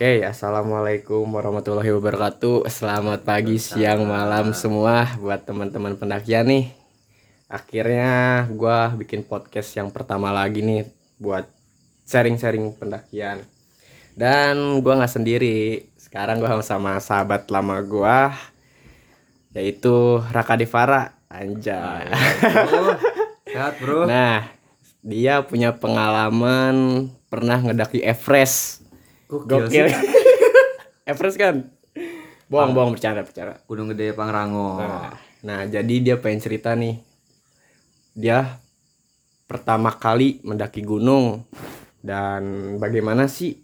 Oke, assalamualaikum warahmatullahi wabarakatuh. Selamat pagi, siang, malam semua buat teman-teman pendakian nih. Akhirnya gue bikin podcast yang pertama lagi nih buat sharing-sharing pendakian. Dan gue nggak sendiri. Sekarang gue sama sahabat lama gue, yaitu Raka Devara. Anjay. Sehat bro. Nah, dia punya pengalaman pernah ngedaki Everest. Gokil. Everest kan? Bohong, bercanda. Gunung Gede Pangrango. Nah, jadi dia pengen cerita nih. Dia pertama kali mendaki gunung dan bagaimana sih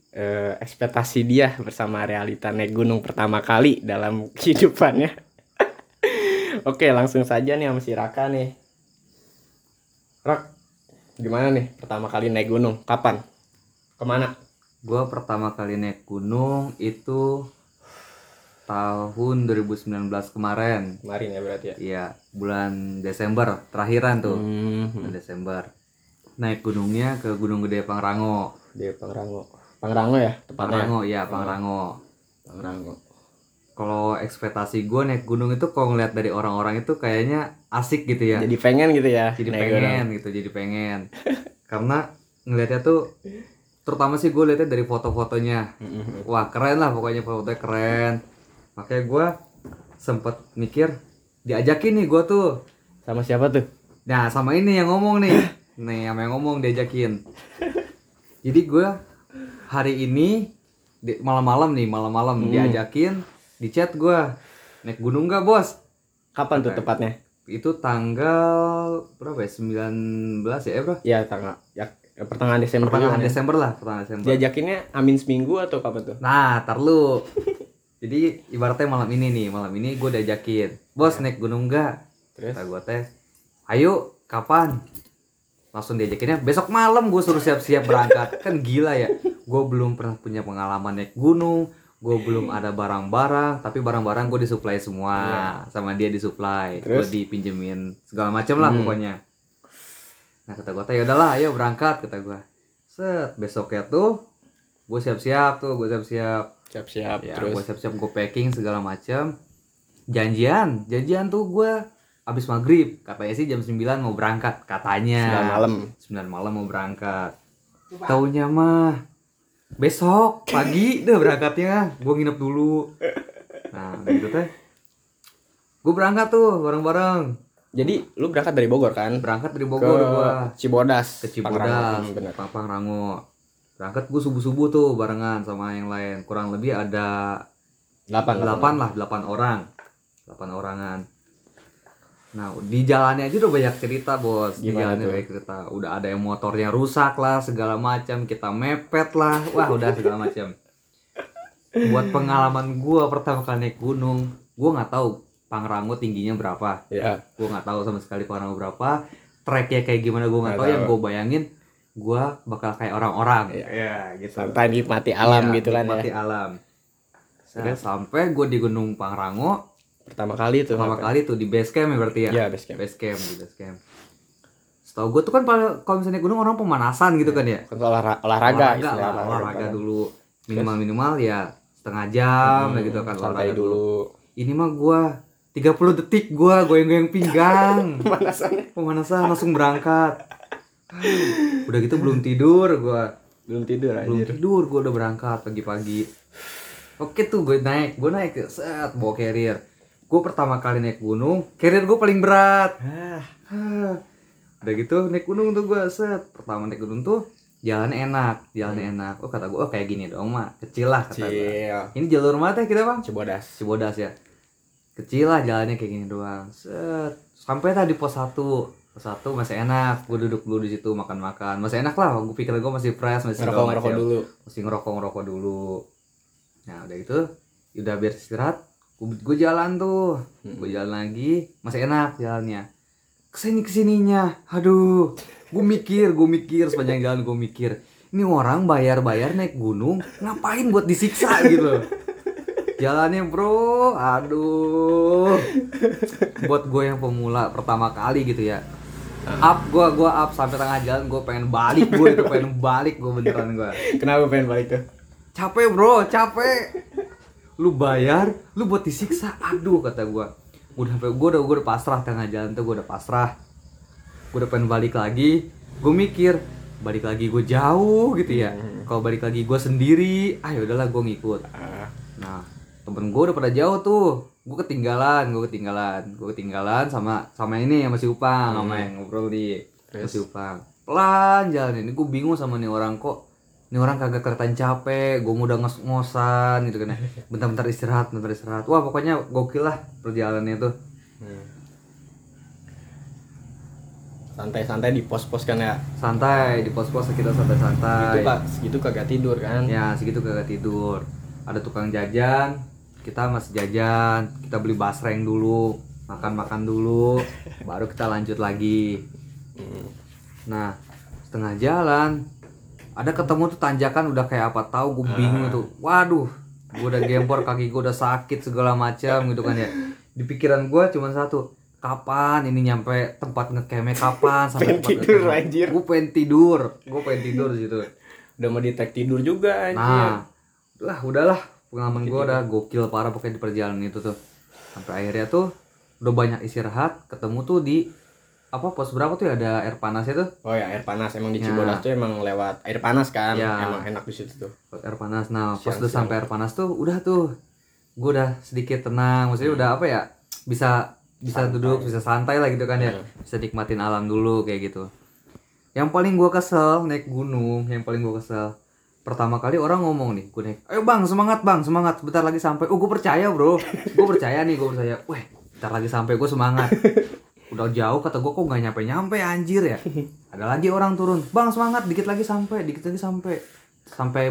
ekspektasi dia bersama realita naik gunung pertama kali dalam kehidupannya. Oke, langsung saja nih sama si Raka nih. Rak, gimana nih pertama kali naik gunung? Kapan? Kemana? Gue pertama kali naik gunung itu tahun 2019 kemarin ya berarti ya? Iya, bulan Desember, terakhiran tuh. Bulan Desember. Naik gunungnya ke Gunung Gede Pangrango. Gede Pangrango. Pangrango ya tepatnya? Pangrango, iya Pangrango. Pangrango. Kalau ekspektasi gue naik gunung itu kalau ngeliat dari orang-orang itu kayaknya asik gitu ya. Jadi pengen gitu ya? Jadi pengen. Karena ngeliatnya tuh... Terutama sih gue liatnya dari foto-fotonya. Wah keren lah pokoknya, fotonya keren. Makanya gue sempet mikir, diajakin nih gue tuh. Sama siapa tuh? Nah sama ini yang ngomong nih. Nih sama yang ngomong diajakin. Jadi gue hari ini malam-malam diajakin di chat gue. Naik gunung gak bos? Kapan tuh tepatnya? Itu tanggal berapa ya? 19 ya bro? Iya tanggal ya. Pertengahan Desember. Diajakinnya amin seminggu atau kapan tuh? Nah, tar lu. Jadi ibaratnya malam ini gue diajakin. Bos naik gunung enggak? Terus gue teh, ayo kapan? Langsung diajakinnya besok malam gue suruh siap-siap berangkat. Kan gila ya. Gue belum pernah punya pengalaman naik gunung. Gue belum ada barang-barang, tapi barang-barang gue disuplai semua. Sama dia disuplai. Gue dipinjemin segala macam lah pokoknya. Nah kata gue, ya udahlah ayo berangkat kata gue. Set besoknya tuh gue siap-siap ya, terus gue packing segala macam. Janjian tuh gue abis maghrib katanya sih jam 9 mau berangkat katanya. 9 malam mau berangkat. Taunya mah besok pagi deh berangkatnya. Gue nginep dulu. Nah gitu teh gue berangkat tuh bareng-bareng. Jadi lu berangkat dari Bogor kan? Berangkat dari Bogor gua ke Cibodas, Pangrango. Berangkat gua subuh-subuh tuh barengan sama yang lain. Kurang lebih ada 8 orangan. Nah, di jalannya aja udah banyak cerita, Bos. Udah ada yang motornya rusak lah, segala macam, kita mepet lah. Wah, udah segala macam. Buat pengalaman gua pertama kali naik gunung, gua enggak tahu Pangrango tingginya berapa? Yeah. Gue nggak tahu sama sekali Pangrango berapa. Treknya kayak gimana gue nggak tahu. Yang gue bayangin, gue bakal kayak orang-orang. Gitu. Sampai nikmati alam gitu kan ya. Nikmati alam. Nah, sampai gue di Gunung Pangrango pertama kali tuh di base camp ya berarti ya. Iya yeah, base camp. Setahu gue tuh kan kalau misalnya gunung orang pemanasan gitu kan ya. Kan olahraga dulu. Minimal ya setengah jam gitu kan olahraga dulu. Ini mah gue 30 detik gue goyang-goyang pinggang. Pemanasan langsung berangkat. Udah gitu belum tidur anjir. Belum tidur gue udah berangkat pagi-pagi. Oke tuh gue naik set bawa carrier. Gue pertama kali naik gunung, carrier gue paling berat. Udah gitu naik gunung tuh gue set. Pertama naik gunung tuh jalan enak. Oh kata gue, kayak gini dong mak. Kecil lah kata gue. Ini jalur mana teh kita bang? Cibodas ya. Kecil lah jalannya kayak gini doang. Set. Sampai tadi pos 1 masih enak. Gue duduk dulu di situ makan-makan. Masih enak lah. Gue pikir gue masih fresh, masih ngerokok dulu. Nah udah gitu, udah biar istirahat. Gue jalan tuh. Gue jalan lagi. Masih enak jalannya. Kesininya. Aduh. Gue mikir sepanjang jalan gue mikir. Ini orang bayar naik gunung, ngapain buat disiksa gitu. Jalannya bro, aduh. Buat gue yang pemula pertama kali gitu ya. Gue up sampai tengah jalan gue pengen balik beneran gue. Kenapa pengen balik tuh? Capek bro, capek. Lu bayar, lu buat disiksa. Aduh, kata gua. Gua udah pasrah tengah jalan tuh, gua udah pasrah. Gua udah pengen balik lagi. Gua mikir, balik lagi gua jauh gitu ya. Kalau balik lagi gua sendiri, ah yaudahlah gua ngikut. Nah, temen gua udah pada jauh tuh. Gua ketinggalan sama ini yang masih Upang, sama yang ngobrol di masih Upang. Pelan jalan ini, gua bingung sama nih orang kok. Ini orang kagak kelihatan capek, gue udah ngos-ngosan gitu kan. Bentar-bentar istirahat, Wah, pokoknya gokil lah perjalanannya tuh. Santai-santai di pos-pos kan ya. Santai di pos-pos, kita santai-santai. Segitu kagak tidur kan? Ya, segitu kagak tidur. Ada tukang jajan, kita masih jajan, kita beli basreng dulu, makan-makan dulu, baru kita lanjut lagi. Nah, setengah jalan ada ketemu tuh tanjakan udah kayak apa tahu, gue bingung tuh. Waduh, gue udah gempor, kaki gue udah sakit segala macam gitu kan ya. Di pikiran gue cuma satu, kapan ini nyampe tempat ngekeme, kapan sampai tempat tidur ngekeme. Anjir. Gue pengen tidur gitu. Udah mau detek tidur juga anjir. Nah, udahlah pengalaman gue udah gokil parah pokoknya di perjalanan itu tuh. Sampai akhirnya tuh udah banyak istirahat, ketemu tuh di pos berapa tuh ya, ada air panasnya tuh? Oh ya, air panas emang di Cibodas ya. Tuh emang lewat air panas kan, ya. Emang enak di situ tuh. Air panas. Nah, pas udah sampai air panas tuh udah tuh. Gue udah sedikit tenang, maksudnya udah apa ya? Bisa santai. Duduk, bisa santai lah gitu kan ya. Bisa nikmatin alam dulu kayak gitu. Yang paling gue kesel naik gunung, pertama kali orang ngomong nih, gue naik, "Ayo Bang, semangat. Bentar lagi sampai." Oh, gue percaya. Weh, bentar lagi sampai, gue semangat. Udah jauh kata gue, kok nggak nyampe anjir ya. Ada lagi orang turun, "Bang semangat, dikit lagi sampai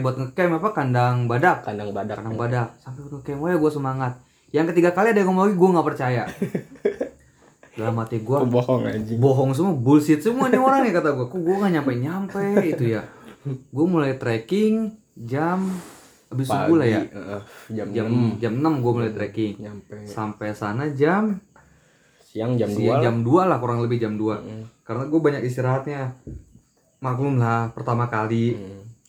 buat ngecamp apa kandang badak sampai buat ngecamp." Wah, gue semangat. Yang ketiga kali ada yang ngomong lagi, gue nggak percaya. Dalam hati gue, bohong semua, bullshit semua nih orang ya, kata gue. Kok gue nggak nyampe itu ya. Gue mulai trekking jam abis subuh lah ya, jam 6 gue mulai trekking sampai sana jam 2 lah, kurang lebih jam 2. Karena gue banyak istirahatnya, maklum lah pertama kali.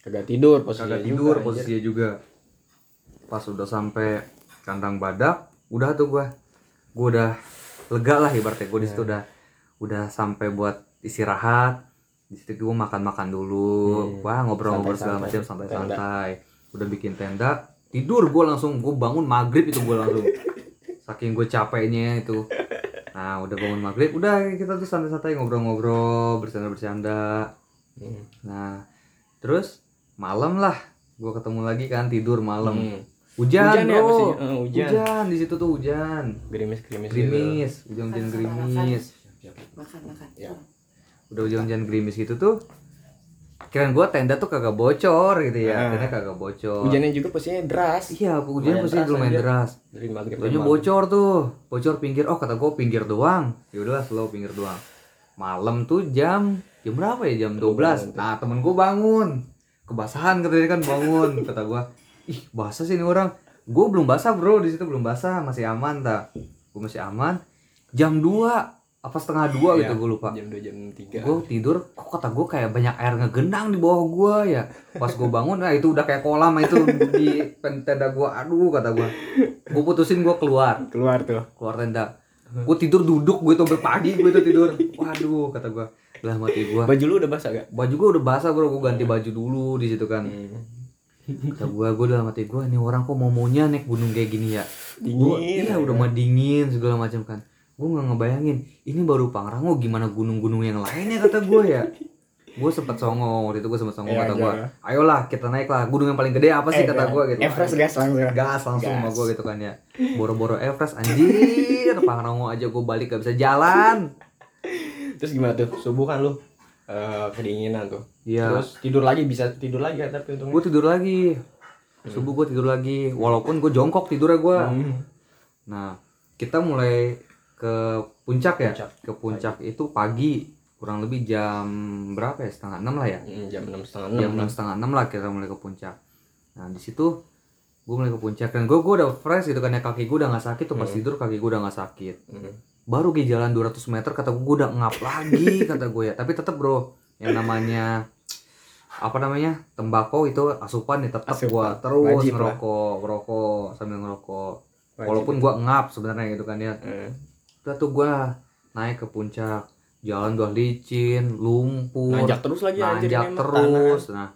Kagak tidur posisinya juga. Pas udah sampai kandang badak, udah tuh gue udah lega lah ibaratnya. Gue di situ udah sampai buat istirahat. Di situ gue makan dulu, wah ngobrol-ngobrol segala macam, santai-santai. Udah bikin tenda, tidur gue langsung. Gue bangun maghrib itu gue langsung, saking gue capeknya itu. Nah, udah bangun maghrib, udah kita tuh santai-santai ngobrol-ngobrol, bercanda-bercanda. Nah, terus malam lah, gue ketemu lagi kan, tidur malam. Hujan bro, hujan. Di situ tuh hujan. Gerimis. Hujan-hujan gerimis. Makan. Ya. Udah hujan-hujan gerimis gitu tuh. Kirain gue tenda tuh kagak bocor gitu ya. Tenda kagak bocor. Hujannya juga pastinya deras. Iya, hujannya pastinya lumayan deras. Dari maghrib aja bocor tuh. Bocor pinggir. Oh, kata gue pinggir doang. Ya udahlah, slow pinggir doang. Malam tuh jam berapa ya? Jam 12. Nah, temen gue bangun. Kebasahan kata dia kan, bangun. Kata gue, "Ih, basah sih ini orang." Gue belum basah, bro. Di situ belum basah, masih aman ta. Gue masih aman. Jam 2 apa setengah 2 gitu, gue lupa. Jam 2 jam 3. Gue tidur, kok kata gue kayak banyak air ngegenang di bawah gue ya. Pas gue bangun, nah itu udah kayak kolam itu di tenda gue. Aduh, kata gue. Gue putusin gue keluar. Keluar tenda. Gue tidur duduk, gue tuh berpagi gue tuh tidur. Waduh, kata gue. Lah mati gue. Baju lu udah basah gak? Baju gue udah basah, bro. Gue ganti baju dulu di situ kan. Kata gue dalam hati gue, ini orang kok mau-maunya naik gunung kayak gini ya. Dingin. Iya, udah mah dingin segala macam kan. Gue gak ngebayangin, ini baru Pangrango gimana gunung-gunung yang lainnya, kata gue ya. Gue sempet songong, waktu itu gue sempet songong, kata gue, "Ayolah kita naik lah, gunung yang paling gede apa sih," kata gue gitu. Everest gas langsung sama gue gitu kan ya. Boro-boro Everest, anjir. Pangrango aja gue balik gak bisa jalan. Terus gimana tuh, subuh kan lu kedinginan tuh. Iya. Terus tidur lagi kan, tapi untungnya. Gue tidur lagi, subuh gue tidur lagi, walaupun gue jongkok tidurnya gue. Nah, kita mulai ke puncak itu pagi, kurang lebih jam berapa ya, setengah 6 lah ya. Jam 6 setengah 6 lah kita mulai ke puncak. Nah, di situ gue mulai ke puncak dan gue udah fresh gitu kan ya, kaki gue udah nggak sakit tuh pas tidur, kaki gue udah nggak sakit. Baru ke jalan 200 meter, kata gue udah ngap lagi kata gue ya. Tapi tetap bro, yang namanya apa namanya, tembakau itu asupan nih, tetap gue terus ngerokok sambil ngerokok walaupun gue ngap sebenarnya gitu kan ya. Udah tuh gue naik ke puncak, jalan udah licin, lumpur, nanjak terus. Nah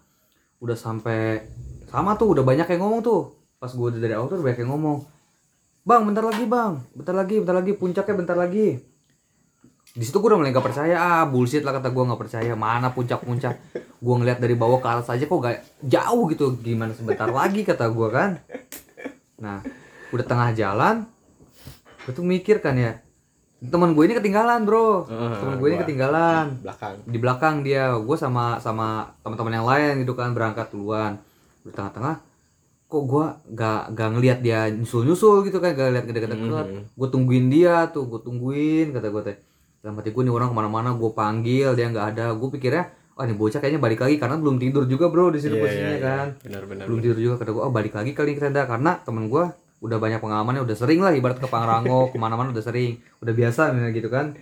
udah sampai sama tuh, udah banyak yang ngomong tuh pas gue dari awal tuh banyak yang ngomong, bang bentar lagi puncaknya, bentar lagi. Di situ gue udah mulai gak percaya, bullshit lah kata gue, gak percaya, mana puncak-puncak. Gue ngeliat dari bawah ke atas aja kok gak jauh gitu, gimana sebentar lagi kata gue kan. Nah udah tengah jalan, gue tuh mikir kan ya, teman gue ini ketinggalan bro, di belakang dia, gue sama teman-teman yang lain gitu kan berangkat duluan. Udah tengah-tengah, kok gue gak ngeliat dia nyusul gitu kan, gak ngeliat gede-gede. Gue tungguin dia tuh, kata gue teh. Dalam hati gue nih orang kemana-mana, gue panggil dia nggak ada, gue pikirnya ini bocah kayaknya balik lagi karena belum tidur juga bro di sini posisinya kan, benar, belum tidur juga, kata gue balik lagi kali ke tenda karena temen gue udah banyak pengalamannya, udah sering lah ibarat ke Pangrango kemana-mana udah sering, udah biasa gitu kan,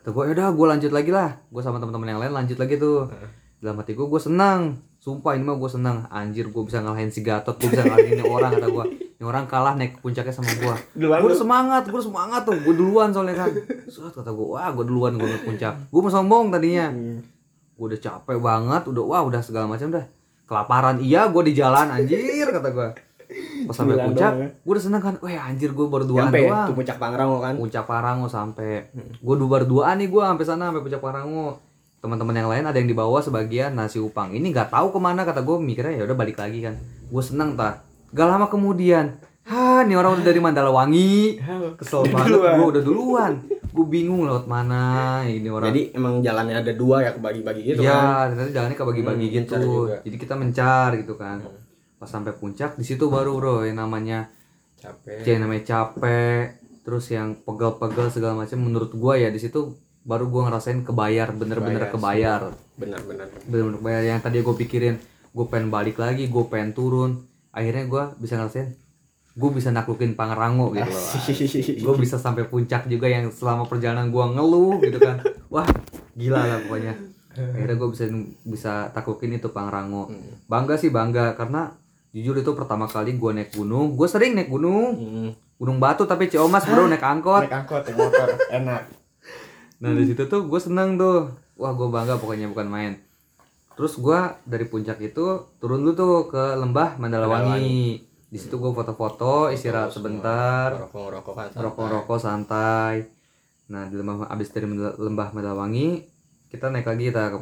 kata gue yaudah gue lanjut lagi lah, gue sama teman-teman yang lain lanjut lagi tuh. Dalam hati gue senang, sumpah ini mah gue senang, anjir gue bisa ngalahin si Gatot, gue bisa ngalahin ini orang, kata gue ini orang kalah naik puncaknya sama gue. Gue semangat tuh, gue duluan soalnya kan. Suat kata gue, wah gue duluan gue naik puncak. Gue mau sombong tadinya. Gue udah capek banget, udah segala macam dah. Kelaparan, iya gue di jalan anjir kata gue. Pas sampai puncak, gue udah seneng kan. Wah anjir gue baru duaan doang. Sampai puncak Pangrango kan. Puncak Pangrango sampai. Gue baru duaan nih gue sampai sana, sampai puncak Pangrango. Teman-teman yang lain ada yang dibawa sebagian nasi upang. Ini nggak tahu kemana kata gue, mikirnya ya udah balik lagi kan. Gue seneng ta. Gak lama kemudian, nih orang udah dari Mandalawangi, kesel banget, gue udah duluan, gue bingung lewat mana ini orang. Jadi emang jalannya ada dua ya, kebagi-bagi gitu ya, kan? Iya, ternyata jalannya kebagi-bagi gitu, jadi kita mencar gitu kan. Pas sampai puncak, di situ baru bro yang namanya capek, terus yang pegel-pegel segala macam. Menurut gue ya di situ baru gue ngerasain kebayar, bener-bener kebayar yang tadi gue pikirin, gue pengen balik lagi, gue pengen turun. Akhirnya gue bisa ngerasain, gue bisa naklukin Pangrango gitu loh. Gue bisa sampai puncak juga yang selama perjalanan gue ngeluh gitu kan. Wah gila lah pokoknya. Akhirnya gue bisa taklukin itu Pangrango. Bangga sih, bangga karena jujur itu pertama kali gue naik gunung. Gue sering naik gunung, Gunung Batu tapi Ciomas bro, naik angkot. Naik angkot, naik motor, enak. Nah di situ tuh gue seneng tuh. Wah gue bangga pokoknya bukan main. Terus gue dari puncak itu turun dulu tuh ke lembah Mandalawangi. Di situ gue foto-foto, istirahat sebentar, rokok-rokok santai. Nah, abis dari lembah Mandalawangi, kita naik lagi kita ke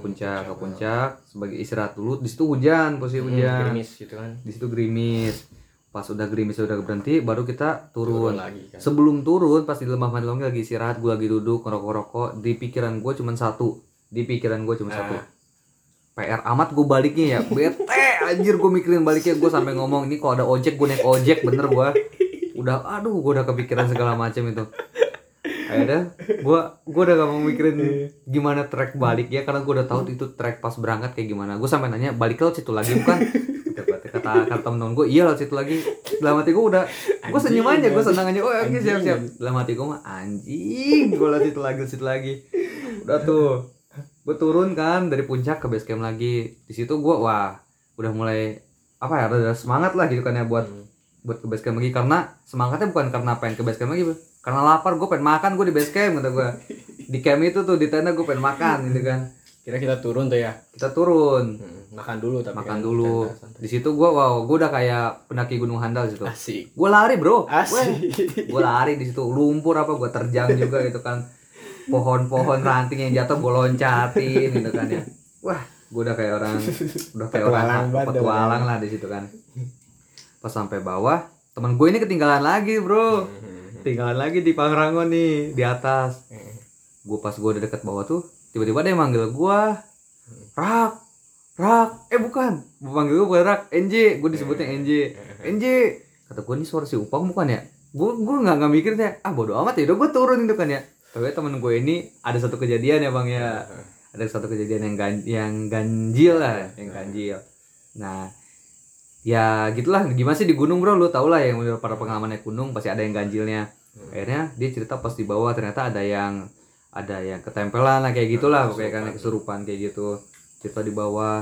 puncak sebagai istirahat dulu. Di situ hujan, posisi hujan. Gerimis gitu kan. Di situ gerimis. Pas udah gerimis udah berhenti, baru kita turun lagi kan. Sebelum turun pas di lembah Mandalawangi lagi istirahat, gue lagi duduk ngerokok-rokok. Di pikiran gue cuma satu. PR amat gue baliknya ya, bete anjir gue mikirin baliknya. Gue sampai ngomong ini kalau ada ojek gue naik ojek, bener gue udah gue udah kepikiran segala macam itu. Akhirnya gue udah gak mau mikirin gimana track balik ya, karena gue udah tahu itu track pas berangkat kayak gimana. Gue sampai nanya balik lo situ lagi bukan, kata temen gue iya lo situ lagi. Dalam hati gue udah, gue senyum aja, gue senang aja, oh oke siap. Dalam hati gue mah anjing gue lah situ lagi udah tuh. Gue turun kan dari puncak ke base camp lagi. Di situ gue udah mulai ada semangat lah gitu kan ya buat ke base camp lagi, karena semangatnya bukan karena pengen ke base camp lagi, karena lapar, gue pengen makan. Gue di base camp kata gue, di camp itu tuh di tenda gue pengen makan gitu kan. Kira kita turun makan dulu di situ gue gue udah kayak pendaki Gunung Handal di situ. Gue lari bro, gue lari di situ, lumpur gue terjang juga gitu kan, pohon-pohon ranting yang jatuh gue loncatin gitu kan ya. Wah, gue udah kayak orang petualang lah di situ kan. Pas sampai bawah, teman gue ini ketinggalan lagi, bro. Ketinggalan lagi di Pangrango nih, di atas. Gue pas gue udah deket bawah tuh, tiba-tiba dia manggil gue, Rak. Bukan. Manggil gue bukan Rak, NJ. Gue disebutnya NJ. Kata gue ini suara si Upang bukan ya? Gue enggak mikir deh. Bodo amat ya, udah gue turun gitu kan ya. Tapi temen gue ini ada satu kejadian ya bang ya, ada satu kejadian yang ganjil. Nah ya gitulah, gimana sih di gunung bro, lu tau lah yang para pengalaman naik gunung pasti ada yang ganjilnya. Akhirnya dia cerita pas di bawah ternyata ada yang ketempelan lah kayak gitulah, kayak kesurupan kayak gitu. Cerita di bawah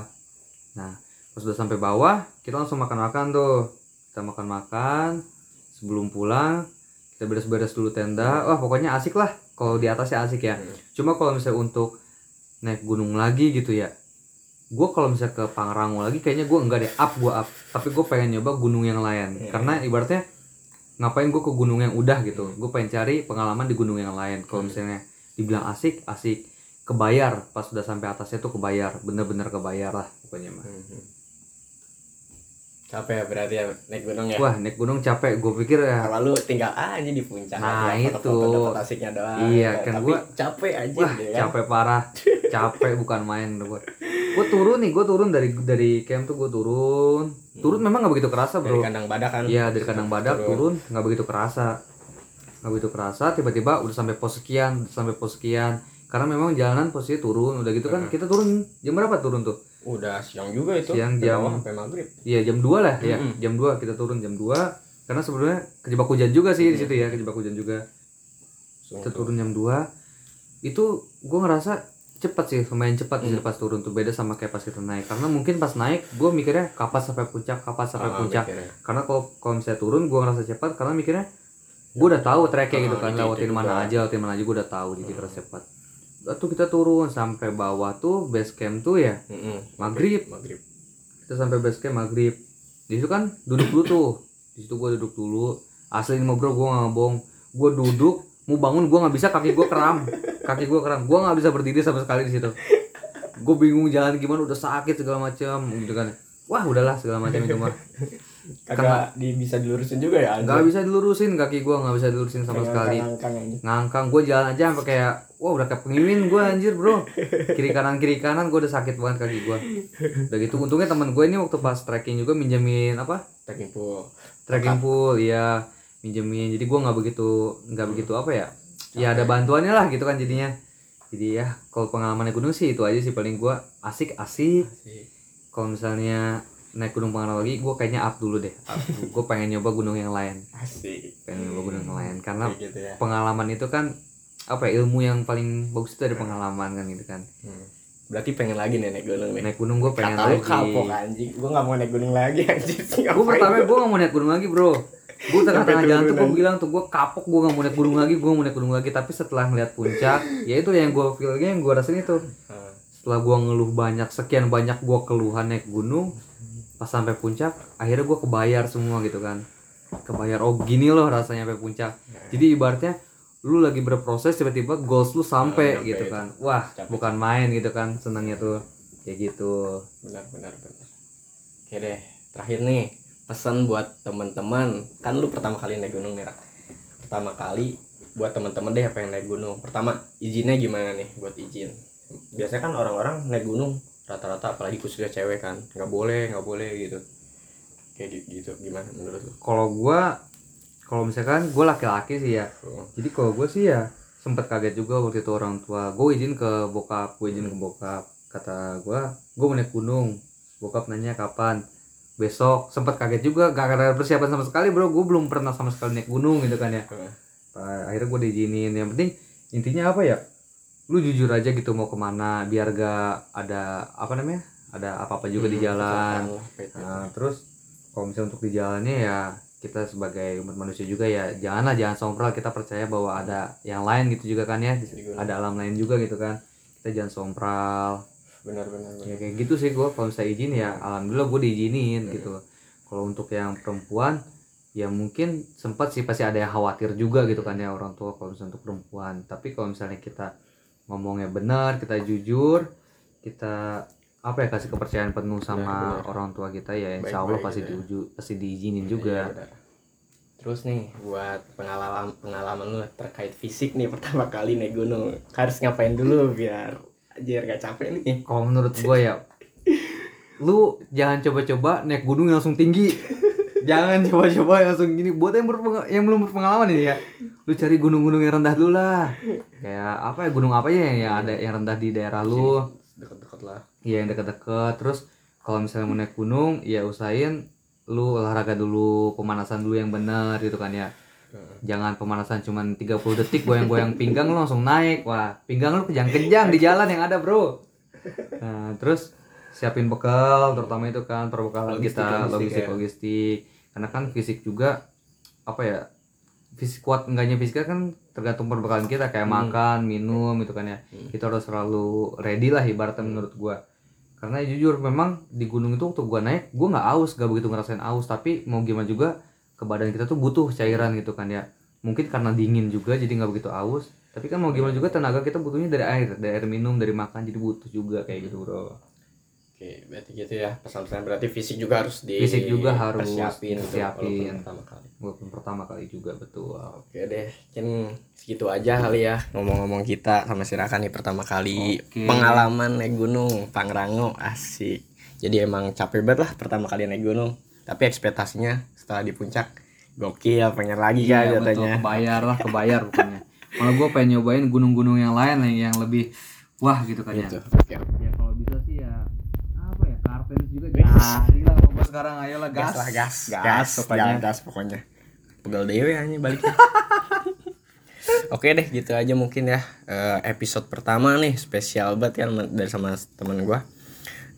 Nah, pas udah sampai bawah, kita langsung makan-makan tuh. Kita makan-makan, sebelum pulang, kita beres-beres dulu tenda. Wah, pokoknya asik lah. Kalau di atas ya asik ya. Cuma kalau misalnya untuk naik gunung lagi gitu ya, gue kalau misalnya ke Pangrango lagi, kayaknya gue enggak deh, up. Tapi gue pengen nyoba gunung yang lain. Karena ibaratnya, ngapain gue ke gunung yang udah gitu. Gue pengen cari pengalaman di gunung yang lain. Kalau misalnya dibilang asik. Kebayar, pas udah sampai atasnya tuh kebayar. Bener-bener kebayar lah pokoknya mah. Capek berarti ya naik gunung ya? Wah, naik gunung capek, gue pikir ya. Lalu tinggal aja di puncak. Nah aja, itu dapat asiknya doang. Iya kan, tapi gua capek aja. Wah deh, kan? Capek parah. Capek bukan main. Gue turun nih, gue turun dari camp tuh, gue turun. Turun memang gak begitu kerasa bro. Dari kandang badak kan? Iya, dari kandang badak turun gak begitu kerasa. Tiba-tiba udah sampai pos sekian. Karena memang jalanan posisi turun, udah gitu kan. Kita turun jam berapa turun tuh? Udah siang juga itu. Siang jam sampai maghrib. Iya, jam 2 lah ya. Jam 2 kita turun jam 2. Karena sebelumnya kejebak hujan juga sih di situ ya, Kita turun jam 2. Itu gue ngerasa cepat sih, lumayan cepat sih pas turun tuh, beda sama kayak pas kita naik. Karena mungkin pas naik gue mikirnya kapan sampai puncak. Mikirnya. Karena kalau misalnya turun gue ngerasa cepat karena mikirnya gue udah tahu treknya gitu kan, lewatin mana aja gue udah tahu, jadi terasa cepat. Tuh kita turun sampai bawah tuh base camp tuh ya. Maghrib. Kita sampai base camp maghrib. Di situ kan duduk dulu tuh. Di situ gue duduk dulu. Asli ini bro, gue nggak bohong. Gue duduk, mau bangun gue nggak bisa, kaki gue kram. Gue nggak bisa berdiri sama sekali di situ. Gue bingung jalan gimana, udah sakit segala macam gitu kan. Wah udahlah segala macam itu mah. Karena bisa dilurusin juga ya? Nggak bisa dilurusin, kaki gue nggak bisa dilurusin sama sekali. Ngangkang gue jalan aja sampai kayak, wah udah kayak pengiwin gue anjir bro. Kiri kanan gue udah sakit banget kaki gue. Udah gitu untungnya teman gue ini waktu pas trekking juga minjemin apa? Trekking pool, iya minjemin. Jadi gue nggak begitu apa ya? Okay. Ya ada bantuannya lah gitu kan jadinya. Jadi ya kalau pengalaman naik gunung sih itu aja sih paling gue asik. Kalau misalnya naik gunung Pangrango lagi, gue kayaknya up dulu deh. Gue pengen nyoba gunung yang lain. Asik. Karena gitu ya. Pengalaman itu kan apa ya, ilmu yang paling bagus itu ada pengalaman kan gitu kan. Berarti pengen lagi nih naik gunung nih. Naik gunung gue pengen lagi. Kapok anjing, gue nggak mau naik gunung lagi anjing. Gue pertama gue nggak mau naik gunung lagi bro. Gue tengah-tengah jalan tuh gue bilang tuh gue kapok, gue nggak mau naik gunung lagi, Tapi setelah ngeliat puncak, ya itu yang gue feelnya, yang gue rasain itu. Setelah gue ngeluh sekian banyak gue keluhan naik gunung, pas sampai puncak akhirnya gue kebayar semua gitu kan, oh gini loh rasanya sampai puncak. Jadi ibaratnya lu lagi berproses, tiba-tiba goals lu sampai gitu kan. Wah bukan main gitu kan senangnya tuh kayak gitu. Benar. Oke deh, terakhir nih pesan buat teman-teman, kan lu pertama kali naik gunung nih Rak. Pertama kali buat teman-teman deh yang pengen naik gunung, pertama izinnya gimana nih buat izin? Biasanya kan orang-orang naik gunung rata-rata, apalagi khususnya cewek kan, nggak boleh gitu, kayak gitu. Gimana menurut lo? Kalau misalkan gue laki-laki sih ya, jadi kalau gue sih ya sempet kaget juga waktu itu orang tua gue izin ke bokap, kata gue mau naik gunung, bokap nanya kapan, besok. Sempet kaget juga, gak ada persiapan sama sekali bro, gue belum pernah sama sekali naik gunung gitu kan ya. Akhirnya gue diizinin. Yang penting intinya apa ya, lu jujur aja gitu mau kemana, biar gak ada ada apa-apa juga di jalan. Nah, terus kalau misalnya untuk di jalannya ya kita sebagai umat manusia juga ya jangan sompral, kita percaya bahwa ada yang lain gitu juga kan ya, ada alam lain juga gitu kan, kita jangan sompral. Benar. Ya kayak gitu sih gue, kalau misalnya izin ya alhamdulillah gue diizinin gitu. Kalau untuk yang perempuan ya mungkin sempat sih pasti ada yang khawatir juga gitu kan ya orang tua kalau misalnya untuk perempuan. Tapi kalau misalnya kita ngomongnya benar, kita jujur, kita kasih kepercayaan penuh sama orang tua kita ya, insyaallah pasti diizinin juga. Benar. Terus nih buat pengalaman lu terkait fisik nih, pertama kali naik gunung harus ngapain dulu biar gak capek nih? Kalau menurut gua ya, lu jangan coba-coba naik gunung langsung tinggi. Jangan coba-coba langsung gini. Buat yang belum berpengalaman ini ya, lu cari gunung-gunung yang rendah dulu lah. Kayak gunung apa aja yang ada yang rendah di daerah lu, dekat-dekat lah. Iya, yang dekat-dekat. Terus kalau misalnya mau naik gunung, ya usahain lu olahraga dulu, pemanasan dulu yang benar gitu kan ya. Jangan pemanasan cuma 30 detik goyang-goyang pinggang lu langsung naik. Wah, pinggang lu kejang-kejang di jalan yang ada, bro. Nah, terus siapin bekal, terutama itu kan perbekalan logistik, kita logistik ya. Karena kan fisik juga apa ya, fisik kuat enggaknya fisik kan tergantung perbekalan kita kayak makan, minum itu kan ya. Kita harus selalu ready lah ibaratnya menurut gua. Karena jujur memang di gunung itu waktu gua naik gua enggak haus, enggak begitu ngerasain haus, tapi mau gimana juga ke badan kita tuh butuh cairan gitu kan ya. Mungkin karena dingin juga jadi enggak begitu haus, tapi kan mau gimana juga tenaga kita butuhnya dari air minum, dari makan, jadi butuh juga kayak gitu, Bro. Oke, berarti gitu ya pesan-pesan, berarti fisik juga harus disiapin pertama kali juga, betul. Oke deh, mungkin segitu aja kali ya ngomong-ngomong kita sama si Raka nih pertama kali pengalaman naik gunung Pangrango. Asik, jadi emang capek banget lah pertama kali naik gunung, tapi ekspektasinya setelah di puncak gokil, pengen lagi kan ya, jatuhnya kebayar bukannya. Malah gue pengen nyobain gunung-gunung yang lain yang lebih wah gitu kan ya. Ya kalau bisa sih ya Kartens juga jadi lah kalau sekarang, ayolah gas pokoknya pegal dewe hanya baliknya. Oke deh, gitu aja mungkin ya episode pertama nih, spesial banget kan dari sama teman gue.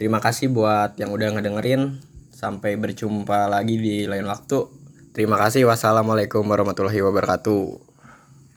Terima kasih buat yang udah ngedengerin, sampai berjumpa lagi di lain waktu. Terima kasih, wassalamualaikum warahmatullahi wabarakatuh.